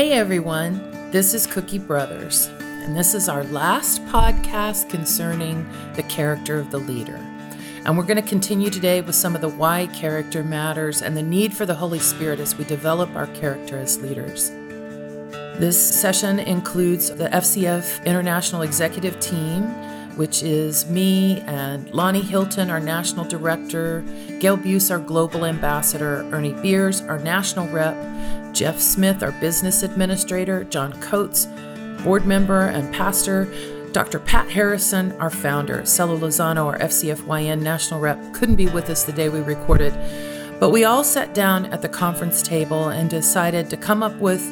Hey everyone, this is Cookie Brothers, and this is our last podcast concerning the character of the leader. And we're going to continue today with some of the why character matters and the need for the Holy Spirit as we develop our character as leaders. This session includes the FCF International Executive Team, which is me and Lonnie Hilton, our National Director, Gail Buse, our Global Ambassador, Ernie Beers, our National Rep, Jeff Smith, our Business Administrator, John Coates, Board Member and Pastor, Dr. Pat Harrison, our Founder, Celo Lozano, our FCFYN National Rep, couldn't be with us the day we recorded, but we all sat down at the conference table and decided to come up with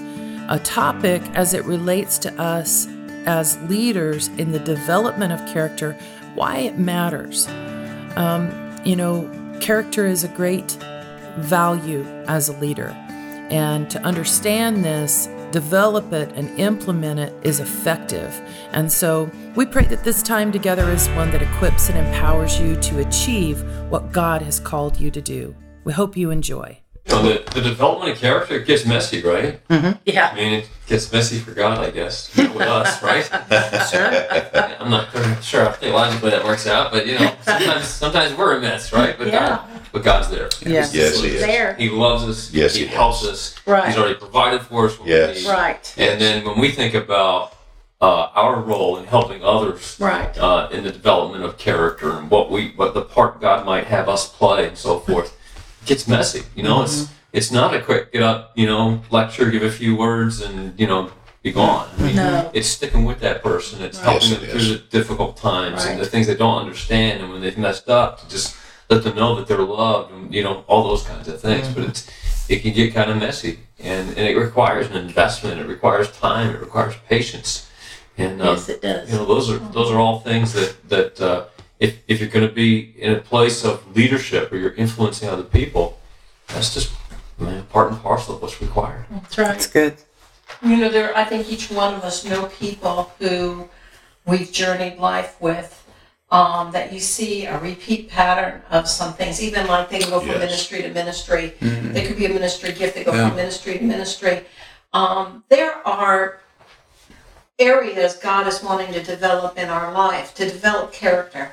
a topic as it relates to us as leaders in the development of character, why it matters. Character is a great value as a leader. And to understand this, develop it, and implement it is effective. And so we pray that this time together is one that equips and empowers you to achieve what God has called you to do. We hope you enjoy. So the development of character gets messy, right? Mm-hmm. Yeah. I mean, it gets messy for God, I guess, with us, right? Sure. I'm not sure how theologically that works out, but sometimes we're a mess, right? But yeah. But God's there. Yes, yes He is. There. He loves us. Yes, He helps us. Right. He's already provided for us. Yes, right. And then when we think about our role in helping others, right, in the development of character and what the part God might have us play and so forth. Gets messy, mm-hmm. It's not a quick get up, lecture, give a few words, and be gone. It's sticking with that person. It's helping them through the difficult times and the things they don't understand, and when they've messed up, to just let them know that they're loved, and all those kinds of things. Mm-hmm. But it can get kind of messy, and it requires an investment. It requires time. It requires patience. And yes, it does. Those are all things that. If you're going to be in a place of leadership or you're influencing other people, that's just part and parcel of what's required. That's right. That's good. I think each one of us know people who we've journeyed life with that you see a repeat pattern of some things, even like they go from ministry to ministry. Mm-hmm. They could be a ministry gift. They go from ministry to ministry. There are areas God is wanting to develop in our life, to develop character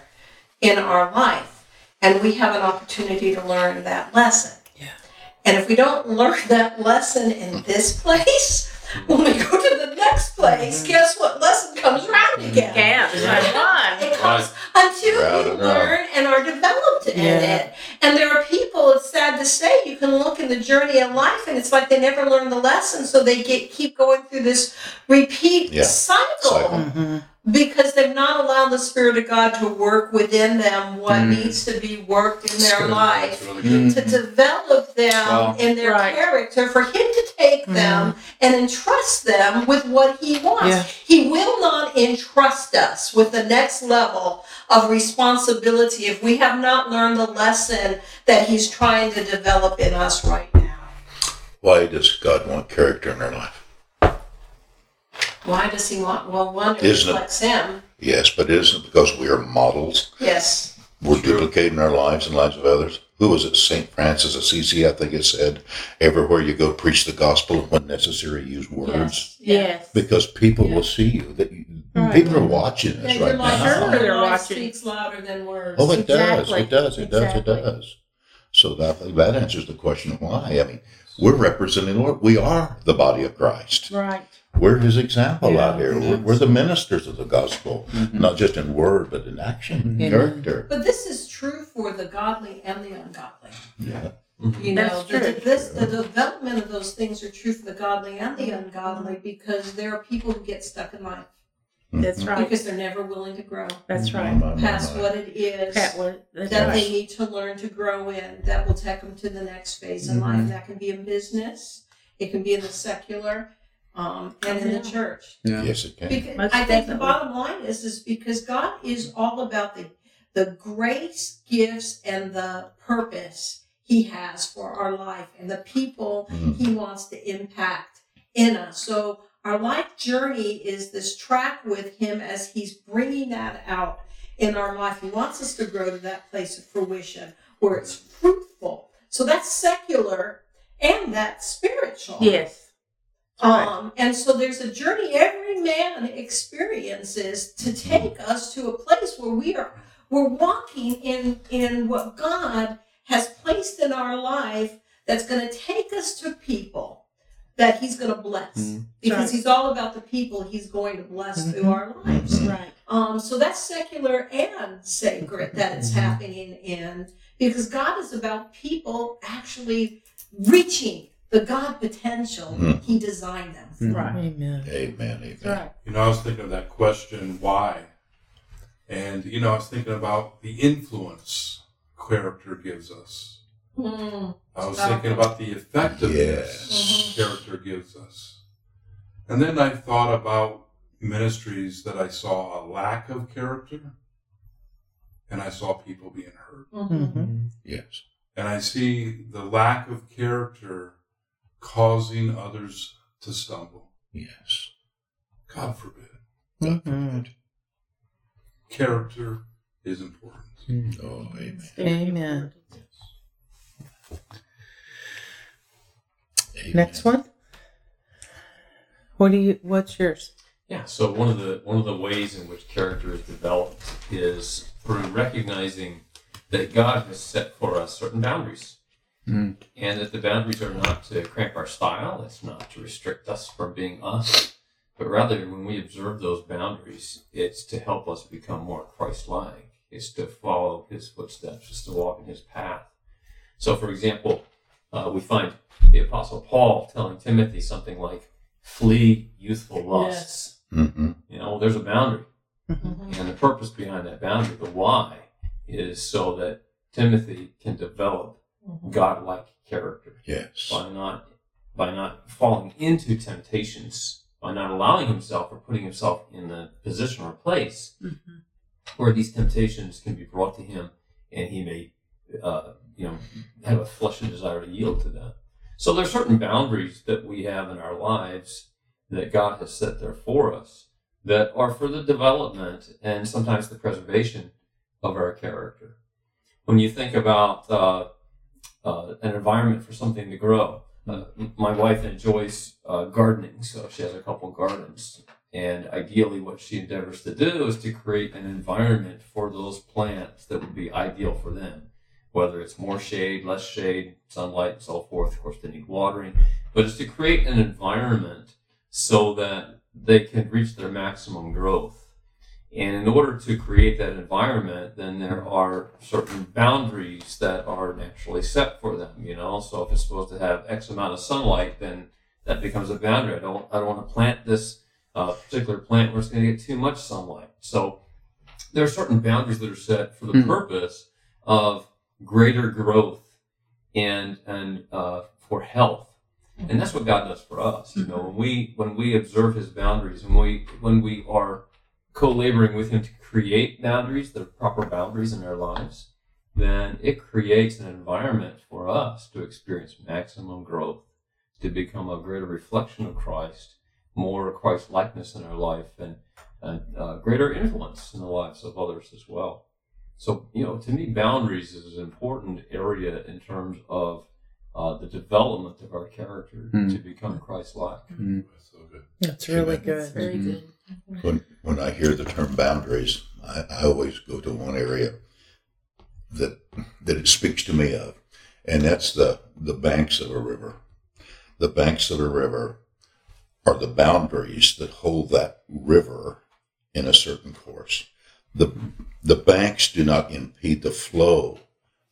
in our life, and we have an opportunity to learn that lesson. Yeah. And if we don't learn that lesson in this place, when we go to the next place, guess what lesson comes around again? It comes until we learn and are developed in it. And there are people, it's sad to say, you can look in the journey of life and it's like they never learn the lesson, so they keep going through this repeat cycle. Mm-hmm. Because they've not allowed the Spirit of God to work within them what needs to be worked in their life, really to develop them in their character, for Him to take them and entrust them with what He wants. Yeah. He will not entrust us with the next level of responsibility if we have not learned the lesson that He's trying to develop in us right now. Why does God want character in our life? Why does He want? Well, one, it reflects Him. Yes, but isn't it because we are models? Yes. We're duplicating our lives and lives of others. Who was it? St. Francis of Assisi, I think it said, everywhere you go, preach the gospel, and when necessary, use words. Yes. Because people will see you. People are watching us right now. Sure, they're watching. Speaks louder than words. Oh, it does. So I think that answers the question of why. I mean, we're representing the Lord. We are the body of Christ. Right. We're His example out here. We're the ministers of the gospel, not just in word, but in action, character. But this is true for the godly and the ungodly. Yeah. The development of those things are true for the godly and the ungodly, because there are people who get stuck in life. That's right. Because they're never willing to grow. That's right. Past what it is that they need to learn to grow in, that will take them to the next phase in life. That can be in business. It can be in the secular. And in the church. Yeah. Yes, it can. I think the bottom line is because God is all about the grace, gifts, and the purpose He has for our life and the people He wants to impact in us. So our life journey is this track with Him as He's bringing that out in our life. He wants us to grow to that place of fruition where it's fruitful. So that's secular and that's spiritual. Yes. And so there's a journey every man experiences to take us to a place where we're walking in what God has placed in our life that's going to take us to people that he's going to bless, because he's all about the people he's going to bless through our lives. Right. So that's secular and sacred that it's happening in, because God is about people actually reaching the God potential he designed them. Right. Amen. Right. You know, I was thinking of that question, why? And, you know, I was thinking about the influence character gives us. I was thinking about the effectiveness character gives us. And then I thought about ministries that I saw a lack of character, and I saw people being hurt. Yes. And I see the lack of character causing others to stumble. Yes. God forbid. Character is important. Oh, amen. Next one. What's yours? Yeah. So one of the ways in which character is developed is through recognizing that God has set for us certain boundaries, and that the boundaries are not to cramp our style. It's not to restrict us from being us, but rather when we observe those boundaries, it's to help us become more Christ-like. It's to follow His footsteps. It's to walk in His path. So, for example, we find the Apostle Paul telling Timothy something like, flee youthful lusts. You know, there's a boundary. And the purpose behind that boundary, the why, is so that Timothy can develop godlike character. Yes. By not falling into temptations, by not allowing himself or putting himself in the position or place where these temptations can be brought to him and he may have a flesh and desire to yield to them. So there are certain boundaries that we have in our lives that God has set there for us that are for the development and sometimes the preservation of our character. When you think about an environment for something to grow, my wife enjoys gardening, so she has a couple gardens. And ideally what she endeavors to do is to create an environment for those plants that would be ideal for them. Whether it's more shade, less shade, sunlight, and so forth. Of course, they need watering. But it's to create an environment so that they can reach their maximum growth. And in order to create that environment, then there are certain boundaries that are naturally set for them, you know. So if it's supposed to have X amount of sunlight, then that becomes a boundary. I don't want to plant this particular plant where it's going to get too much sunlight. So there are certain boundaries that are set for the purpose of greater growth and for health, and that's what God does for us. You know, when we observe His boundaries, and when we are co-laboring with Him to create boundaries, the proper boundaries in our lives, then it creates an environment for us to experience maximum growth, to become a greater reflection of Christ, more Christ likeness in our life, and greater influence in the lives of others as well. So, you know, to me, boundaries is an important area in terms of the development of our character to become Christ-like. That's so good. That's really good. That's very good. When I hear the term boundaries, I always go to one area that it speaks to me of, and that's the banks of a river. The banks of a river are the boundaries that hold that river in a certain course. The banks do not impede the flow,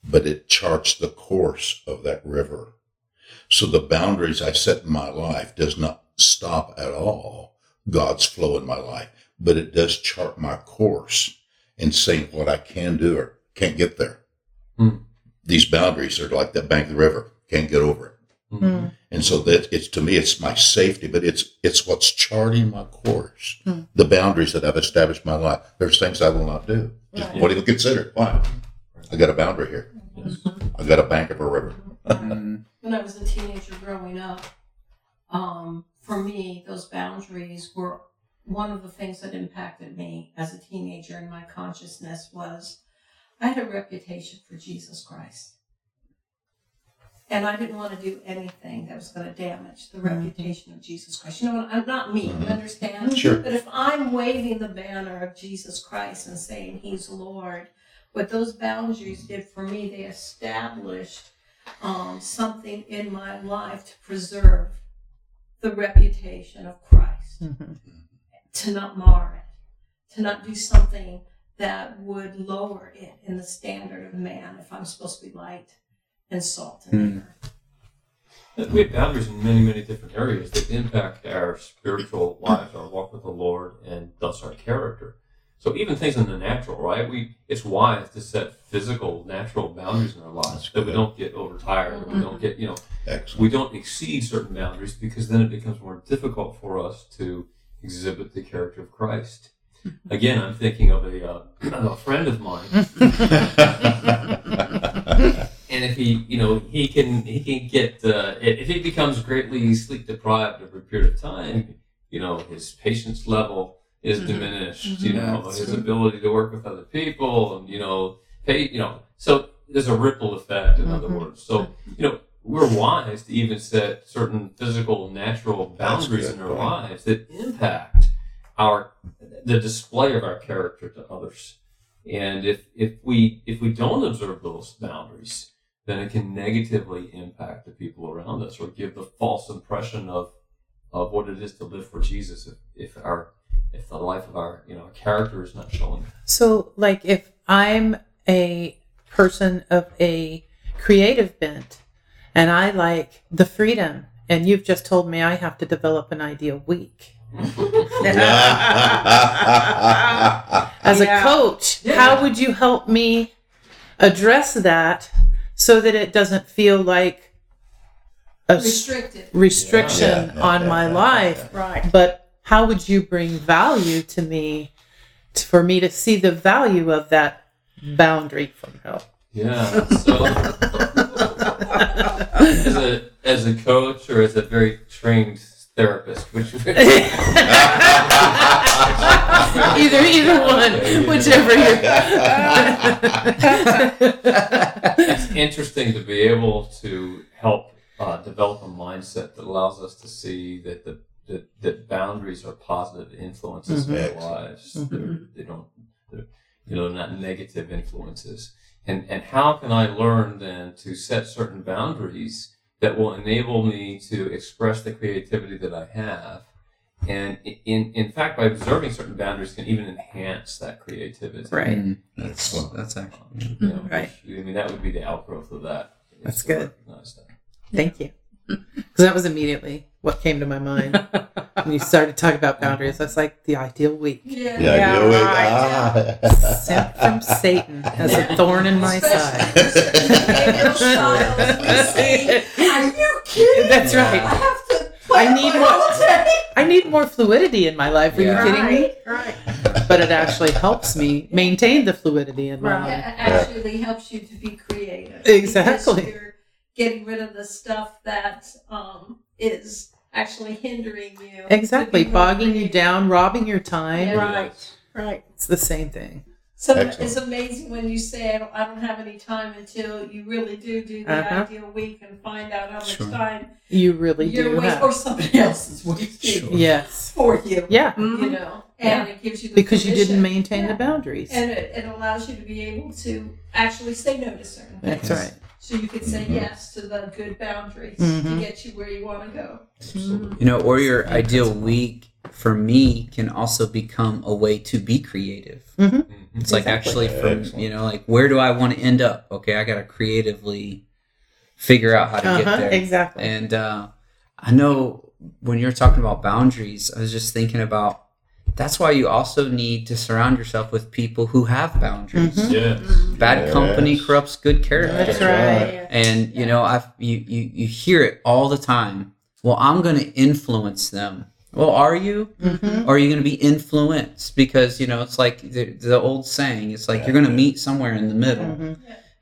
but it charts the course of that river. So the boundaries I set in my life does not stop at all God's flow in my life, but it does chart my course and say what I can do or can't get there. These boundaries are like that bank of the river, can't get over it. And so that it's, to me, it's my safety, but it's what's charting my course. The boundaries that I've established in my life. There's things I will not do. Right. What do you consider? Why? I got a boundary here. I got a bank of a river. When I was a teenager growing up, for me, those boundaries were one of the things that impacted me as a teenager in my consciousness was I had a reputation for Jesus Christ. And I didn't want to do anything that was going to damage the reputation of Jesus Christ. You know, I'm not me, you understand? Sure. But if I'm waving the banner of Jesus Christ and saying he's Lord, what those boundaries did for me, they established something in my life to preserve the reputation of Christ, to not mar it, to not do something that would lower it in the standard of man if I'm supposed to be light and salt and air. We have boundaries in many, many different areas that impact our spiritual lives, our walk with the Lord, and thus our character. So even things in the natural, right? It's wise to set physical, natural boundaries in our lives that we don't get overtired, that we don't get, we don't exceed certain boundaries, because then it becomes more difficult for us to exhibit the character of Christ. Again, I'm thinking of a friend of mine, and if he can get if he becomes greatly sleep deprived over a period of time, his patience level is diminished, his ability to work with other people, and so there's a ripple effect, in other words. So we're wise to even set certain physical, natural boundaries in our lives that impact the display of our character to others. And if we don't observe those boundaries, then it can negatively impact the people around us, or give the false impression of what it is to live for Jesus if the life of our character is not showing. So, like, if I'm a person of a creative bent and I like the freedom, and you've just told me I have to develop an idea week as a coach, how would you help me address that so that it doesn't feel like a restriction on my life? Right. But how would you bring value to me for me to see the value of that boundary from hell? Yeah. So as a coach, or as a very trained therapist, which either one, whichever It's interesting to be able to help develop a mindset that allows us to see that that boundaries are positive influences in our lives. They're not negative influences. And how can I learn then to set certain boundaries that will enable me to express the creativity that I have? And in fact, by observing certain boundaries can even enhance that creativity. Right. That's actually right. That would be the outgrowth of that. That's good. Thank you. Because that was immediately what came to my mind when you started talking about boundaries. That's like the ideal week. Yeah, ideal week. Right. Sent from Satan as a thorn in my side. Are you kidding? That's right. I have to play I need more fluidity in my life. Are you kidding me? Right. But it actually helps me maintain the fluidity in my life. It actually helps you to be creative. Exactly. Getting rid of the stuff that is actually hindering you. Exactly, bogging you down, robbing your time. Yeah, right. It's the same thing. So it's amazing when you say, I don't have any time, until you really do the ideal week and find out how much time you really do have. Or somebody else's week for you. Yeah. And it gives you the permission. You didn't maintain the boundaries. And it allows you to be able to actually say no to certain things. That's right. So you can say yes to the good boundaries to get you where you want to go. Absolutely. Or your ideal week for me can also become a way to be creative. It's like where do I want to end up? Okay, I got to creatively figure out how to get there. Exactly. And I know when you're talking about boundaries, I was just thinking about that's why you also need to surround yourself with people who have boundaries. Bad company corrupts good character. That's right. And you hear it all the time. Well, I'm going to influence them. Well, are you? Or are you going to be influenced? Because it's like the old saying. It's like you're going to meet somewhere in the middle.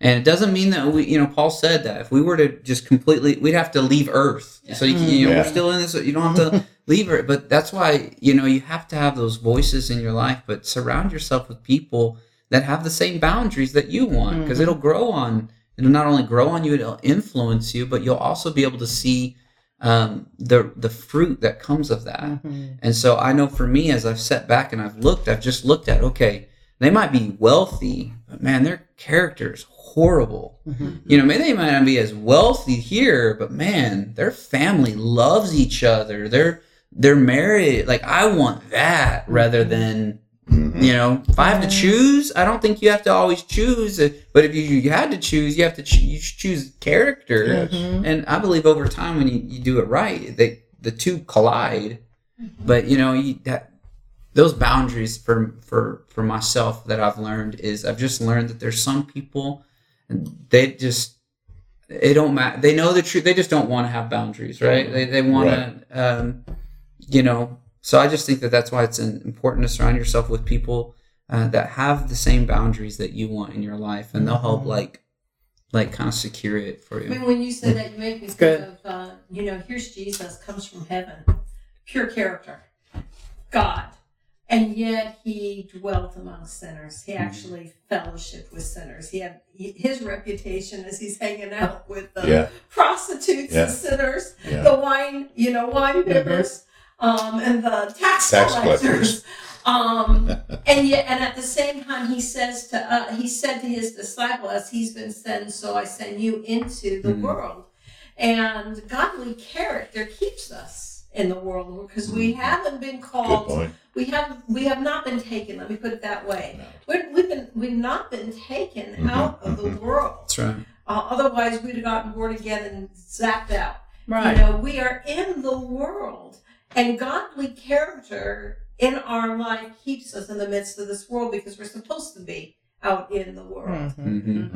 And it doesn't mean that we, Paul said that if we were to just completely, we'd have to leave Earth. So we're still in this. You don't have to leave Earth. But that's why you have to have those voices in your life. But surround yourself with people that have the same boundaries that you want, because it'll grow on It'll not only grow on you, it'll influence you, but you'll also be able to see the fruit that comes of that. Mm-hmm. And so I know for me, as I've sat back and I've just looked at, okay, they might be wealthy, but man, their character is horrible. Mm-hmm. You know, maybe they might not be as wealthy here, but man, their family loves each other. They're married. Like, I want that rather than, you know, if I have to choose, I don't think you have to always choose. But if you had to choose, you have to choose character. Yes. And I believe over time, when you do it right, the two collide. But, you know, those boundaries for myself that I've learned is I've just learned that there's some people, it don't matter. They know the truth. They just don't want to have boundaries, right? They want to, you know. So I just think that's why it's important to surround yourself with people that have the same boundaries that you want in your life, and they'll help like kind of secure it for you. When you said that, you made me think of, you know, here's Jesus, comes from heaven, pure character, God, and yet he dwelt among sinners. He actually fellowshiped with sinners. He had his reputation as he's hanging out with the prostitutes and sinners, the wine bibbers. Mm-hmm. And the tax collectors. And at the same time, he says he said to his disciple, as he's been sent, so I send you into the world. And godly character keeps us in the world because we haven't been called. We have not been taken. Let me put it that way. No. We've not been taken out of the world. That's right. Otherwise, we'd have gotten born again and zapped out. Right. You know, we are in the world. And godly character in our life keeps us in the midst of this world because we're supposed to be out in the world.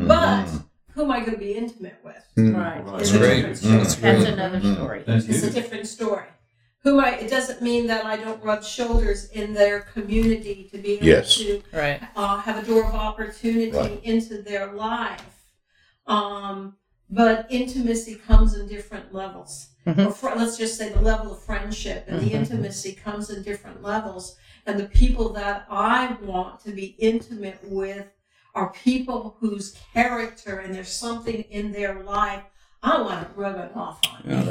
But who am I going to be intimate with? Right. That's great. That's another story. It's a different story. It doesn't mean that I don't rub shoulders in their community to be able to have a door of opportunity into their life. But intimacy comes in different levels. Let's just say the level of friendship and the intimacy comes in different levels. And the people that I want to be intimate with are people whose character, and there's something in their life I want to rub it off on. Yeah, right.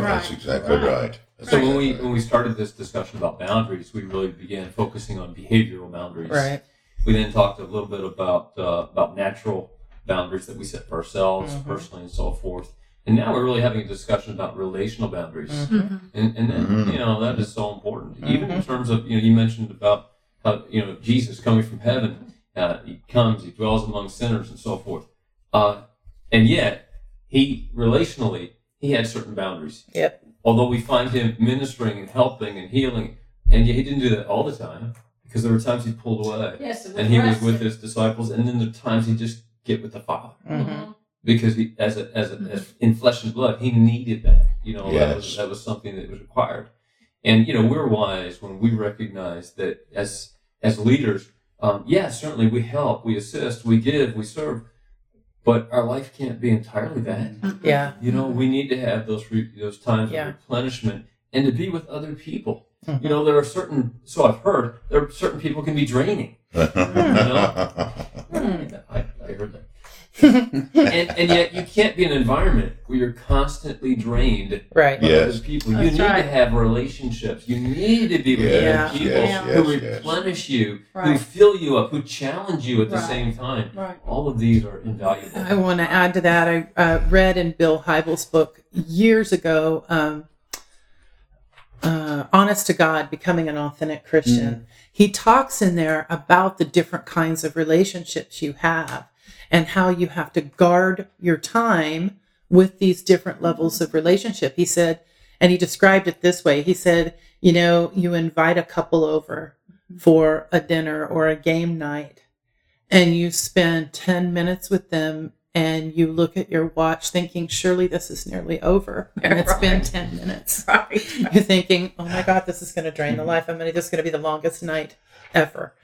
That's exactly right. That's so exactly. When we started this discussion about boundaries, we really began focusing on behavioral boundaries. Right. We then talked a little bit about natural boundaries that we set for ourselves personally and so forth. And now we're really having a discussion about relational boundaries. And that, you know, that is so important. Even in terms of, you know, you mentioned about how, you know, Jesus coming from heaven, he comes, he dwells among sinners and so forth. And yet, he had certain boundaries. Yep. Although we find him ministering and helping and healing, and yet he didn't do that all the time, because there were times he pulled away. Yes, and he was with his disciples, and then there were times he just get with the Father. Because he, as in flesh and blood, he needed that. You know, that was something that was required. And you know, we're wise when we recognize that as leaders, certainly we help, we assist, we give, we serve, but our life can't be entirely that. Yeah, you know, we need to have those times of replenishment and to be with other people. You know, there are certain. So I've heard there are certain people can be draining. You know, I heard that. and yet you can't be in an environment where you're constantly drained by other people. You need to have relationships. You need to be with other people who replenish you, who fill you up, who challenge you at the same time. Right. All of these are invaluable. I want to add to that. I read in Bill Hybels' book years ago, Honest to God, Becoming an Authentic Christian. He talks in there about the different kinds of relationships you have, and how you have to guard your time with these different levels of relationship. He said, and he described it this way. He said, you know, you invite a couple over for a dinner or a game night, and you spend 10 minutes with them, and you look at your watch thinking, surely this is nearly over. And it's been 10 minutes. You're thinking, oh my God, this is going to drain the life. This is going to be the longest night ever.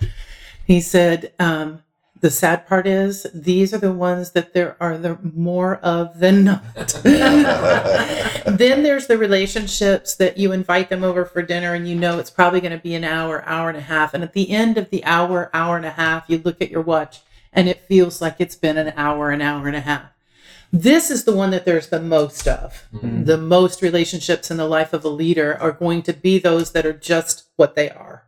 He said, the sad part is these are the ones that there are the more of than not. Then there's the relationships that you invite them over for dinner, and you know it's probably going to be an hour, hour and a half. And at the end of the hour, hour and a half, you look at your watch and it feels like it's been an hour and a half. This is the one that there's the most of. Mm-hmm. The most relationships in the life of a leader are going to be those that are just what they are.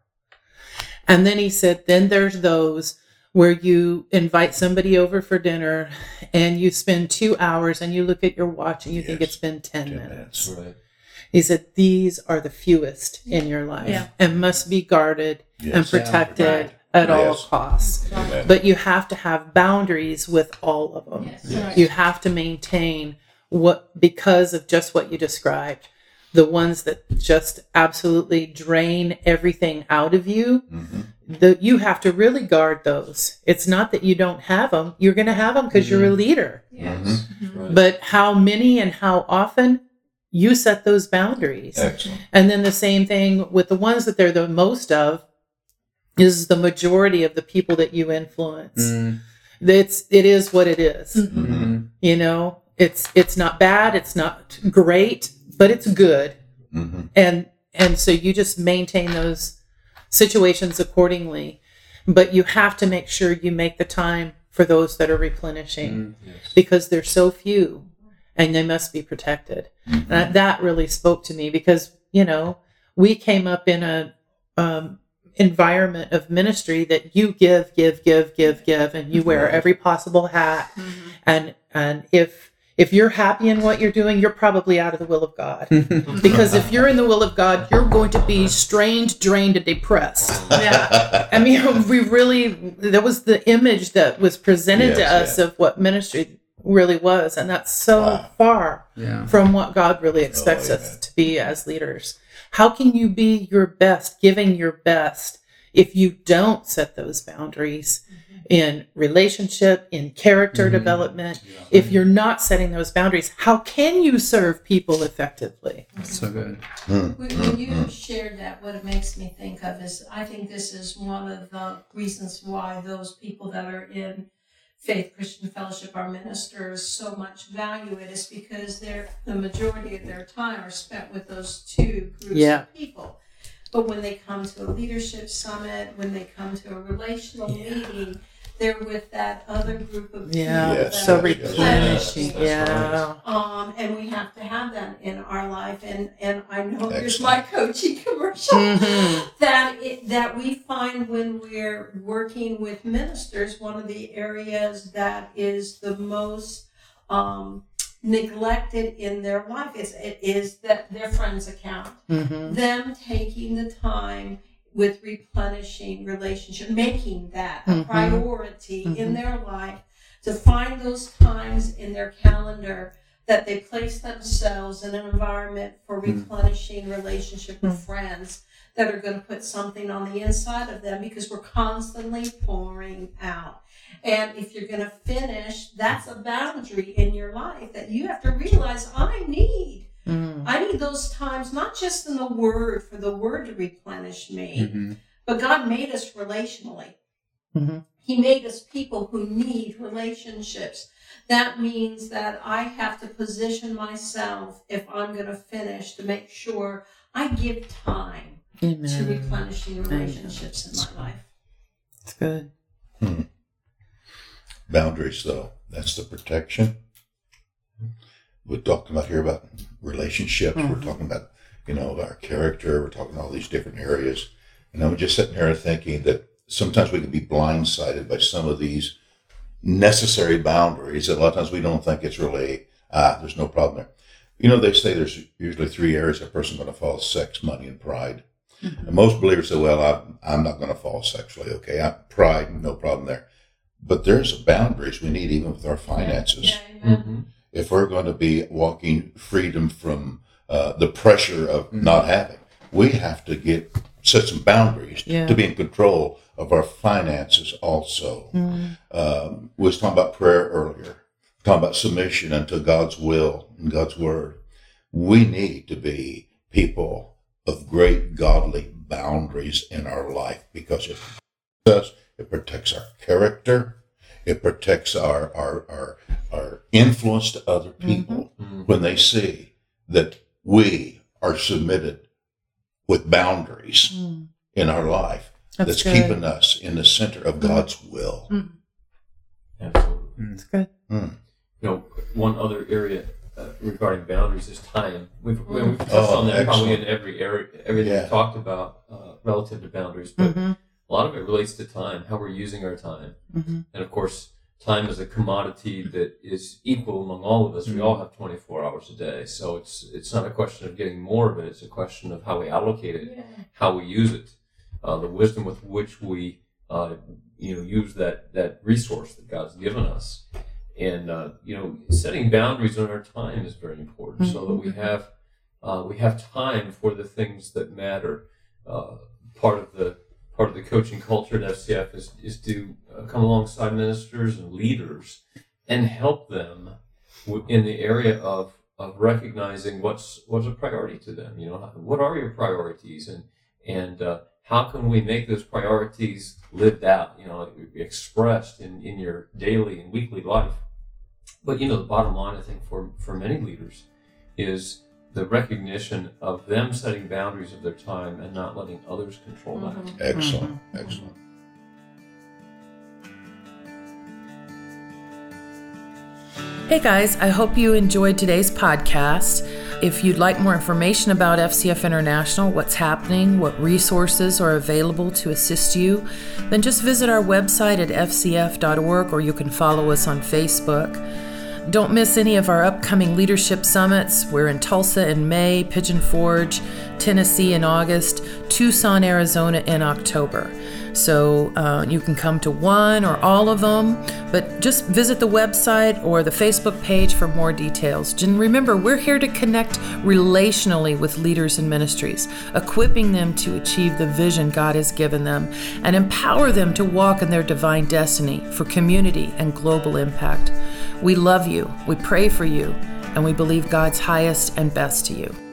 And then he said, then there's those where you invite somebody over for dinner and you spend 2 hours and you look at your watch and you think it's been 10 minutes. Right. He said, these are the fewest in your life and must be guarded and protected at all costs. Amen. But you have to have boundaries with all of them. Yes. Yes. You have to maintain what, because of just what you described, the ones that just absolutely drain everything out of you. Mm-hmm. You have to really guard those. It's not that you don't have them. You're going to have them because you're a leader. Yes. Mm-hmm. Right. But how many and how often, you set those boundaries. Excellent. And then the same thing with the ones that they're the most of is the majority of the people that you influence. It is what it is. Mm-hmm. You know, it's not bad. It's not great, but it's good. Mm-hmm. And so you just maintain those situations accordingly, but you have to make sure you make the time for those that are replenishing because there's so few and they must be protected. Mm-hmm. And that really spoke to me because, you know, we came up in a environment of ministry that you give, and you wear every possible hat. Mm-hmm. And if you're happy in what you're doing, you're probably out of the will of God. Because if you're in the will of God, you're going to be strained, drained, and depressed. Yeah. I mean, that was the image that was presented to us of what ministry really was. And that's so far from what God really expects us to be as leaders. How can you be your best, giving your best, if you don't set those boundaries? In relationship, in character development, if you're not setting those boundaries, how can you serve people effectively? That's so good. When you shared that, what it makes me think of is, I think this is one of the reasons why those people that are in Faith Christian Fellowship, our ministers, so much value it, is because the majority of their time are spent with those two groups of people. But when they come to a leadership summit, when they come to a relational meeting, they're with that other group of people. Yeah, so replenishing. Yeah. And we have to have that in our life. And I know, here's my coaching commercial, that we find when we're working with ministers, one of the areas that is the most neglected in their life is that their friends account. Mm-hmm. Them taking the time with replenishing relationship, making that a priority in their life, to find those times in their calendar that they place themselves in an environment for replenishing relationship with friends that are going to put something on the inside of them, because we're constantly pouring out. And if you're going to finish, that's a boundary in your life that you have to realize, I need those times, not just in the Word, for the Word to replenish me, but God made us relationally. Mm-hmm. He made us people who need relationships. That means that I have to position myself, if I'm going to finish, to make sure I give time to replenishing relationships in my life. That's good. Boundaries, though, that's the protection. We're talking about here about relationships. We're talking about, you know, our character. We're talking all these different areas. And I'm just sitting here thinking that sometimes we can be blindsided by some of these necessary boundaries. And a lot of times we don't think it's really, there's no problem there. You know, they say there's usually 3 areas a person's going to fall: sex, money, and pride. Mm-hmm. And most believers say, well, I'm not going to fall sexually. Okay, pride, no problem there. But there's boundaries we need even with our finances. If we're going to be walking freedom from the pressure of not having, we have to set some boundaries to be in control of our finances also. We was talking about prayer earlier, talking about submission unto God's will and God's word. We need to be people of great godly boundaries in our life, because it does. It protects our character. It protects our influence to other people when they see that we are submitted with boundaries in our life. That's good. Keeping us in the center of God's will. Absolutely. That's good. one other area regarding boundaries is time. We've touched on that probably in every area, everything we've talked about relative to boundaries, but a lot of it relates to time, how we're using our time. And of course, time is a commodity that is equal among all of us. We all have 24 hours a day, so it's not a question of getting more of it. It's a question of how we allocate it, how we use it, the wisdom with which we use that resource that God's given us, and setting boundaries on our time is very important, so that we have time for the things that matter. Part of the coaching culture at FCF is to come alongside ministers and leaders and help them in the area of recognizing what's a priority to them. What are your priorities, and how can we make those priorities lived out? Expressed in your daily and weekly life. But the bottom line, I think, for many leaders is the recognition of them setting boundaries of their time and not letting others control that. Excellent, excellent. Hey guys, I hope you enjoyed today's podcast. If you'd like more information about FCF International, what's happening, what resources are available to assist you, then just visit our website at fcf.org, or you can follow us on Facebook. Don't miss any of our upcoming leadership summits. We're in Tulsa in May, Pigeon Forge, Tennessee in August, Tucson, Arizona in October. So you can come to one or all of them, but just visit the website or the Facebook page for more details. And remember, we're here to connect relationally with leaders and ministries, equipping them to achieve the vision God has given them and empower them to walk in their divine destiny for community and global impact. We love you, we pray for you, and we believe God's highest and best to you.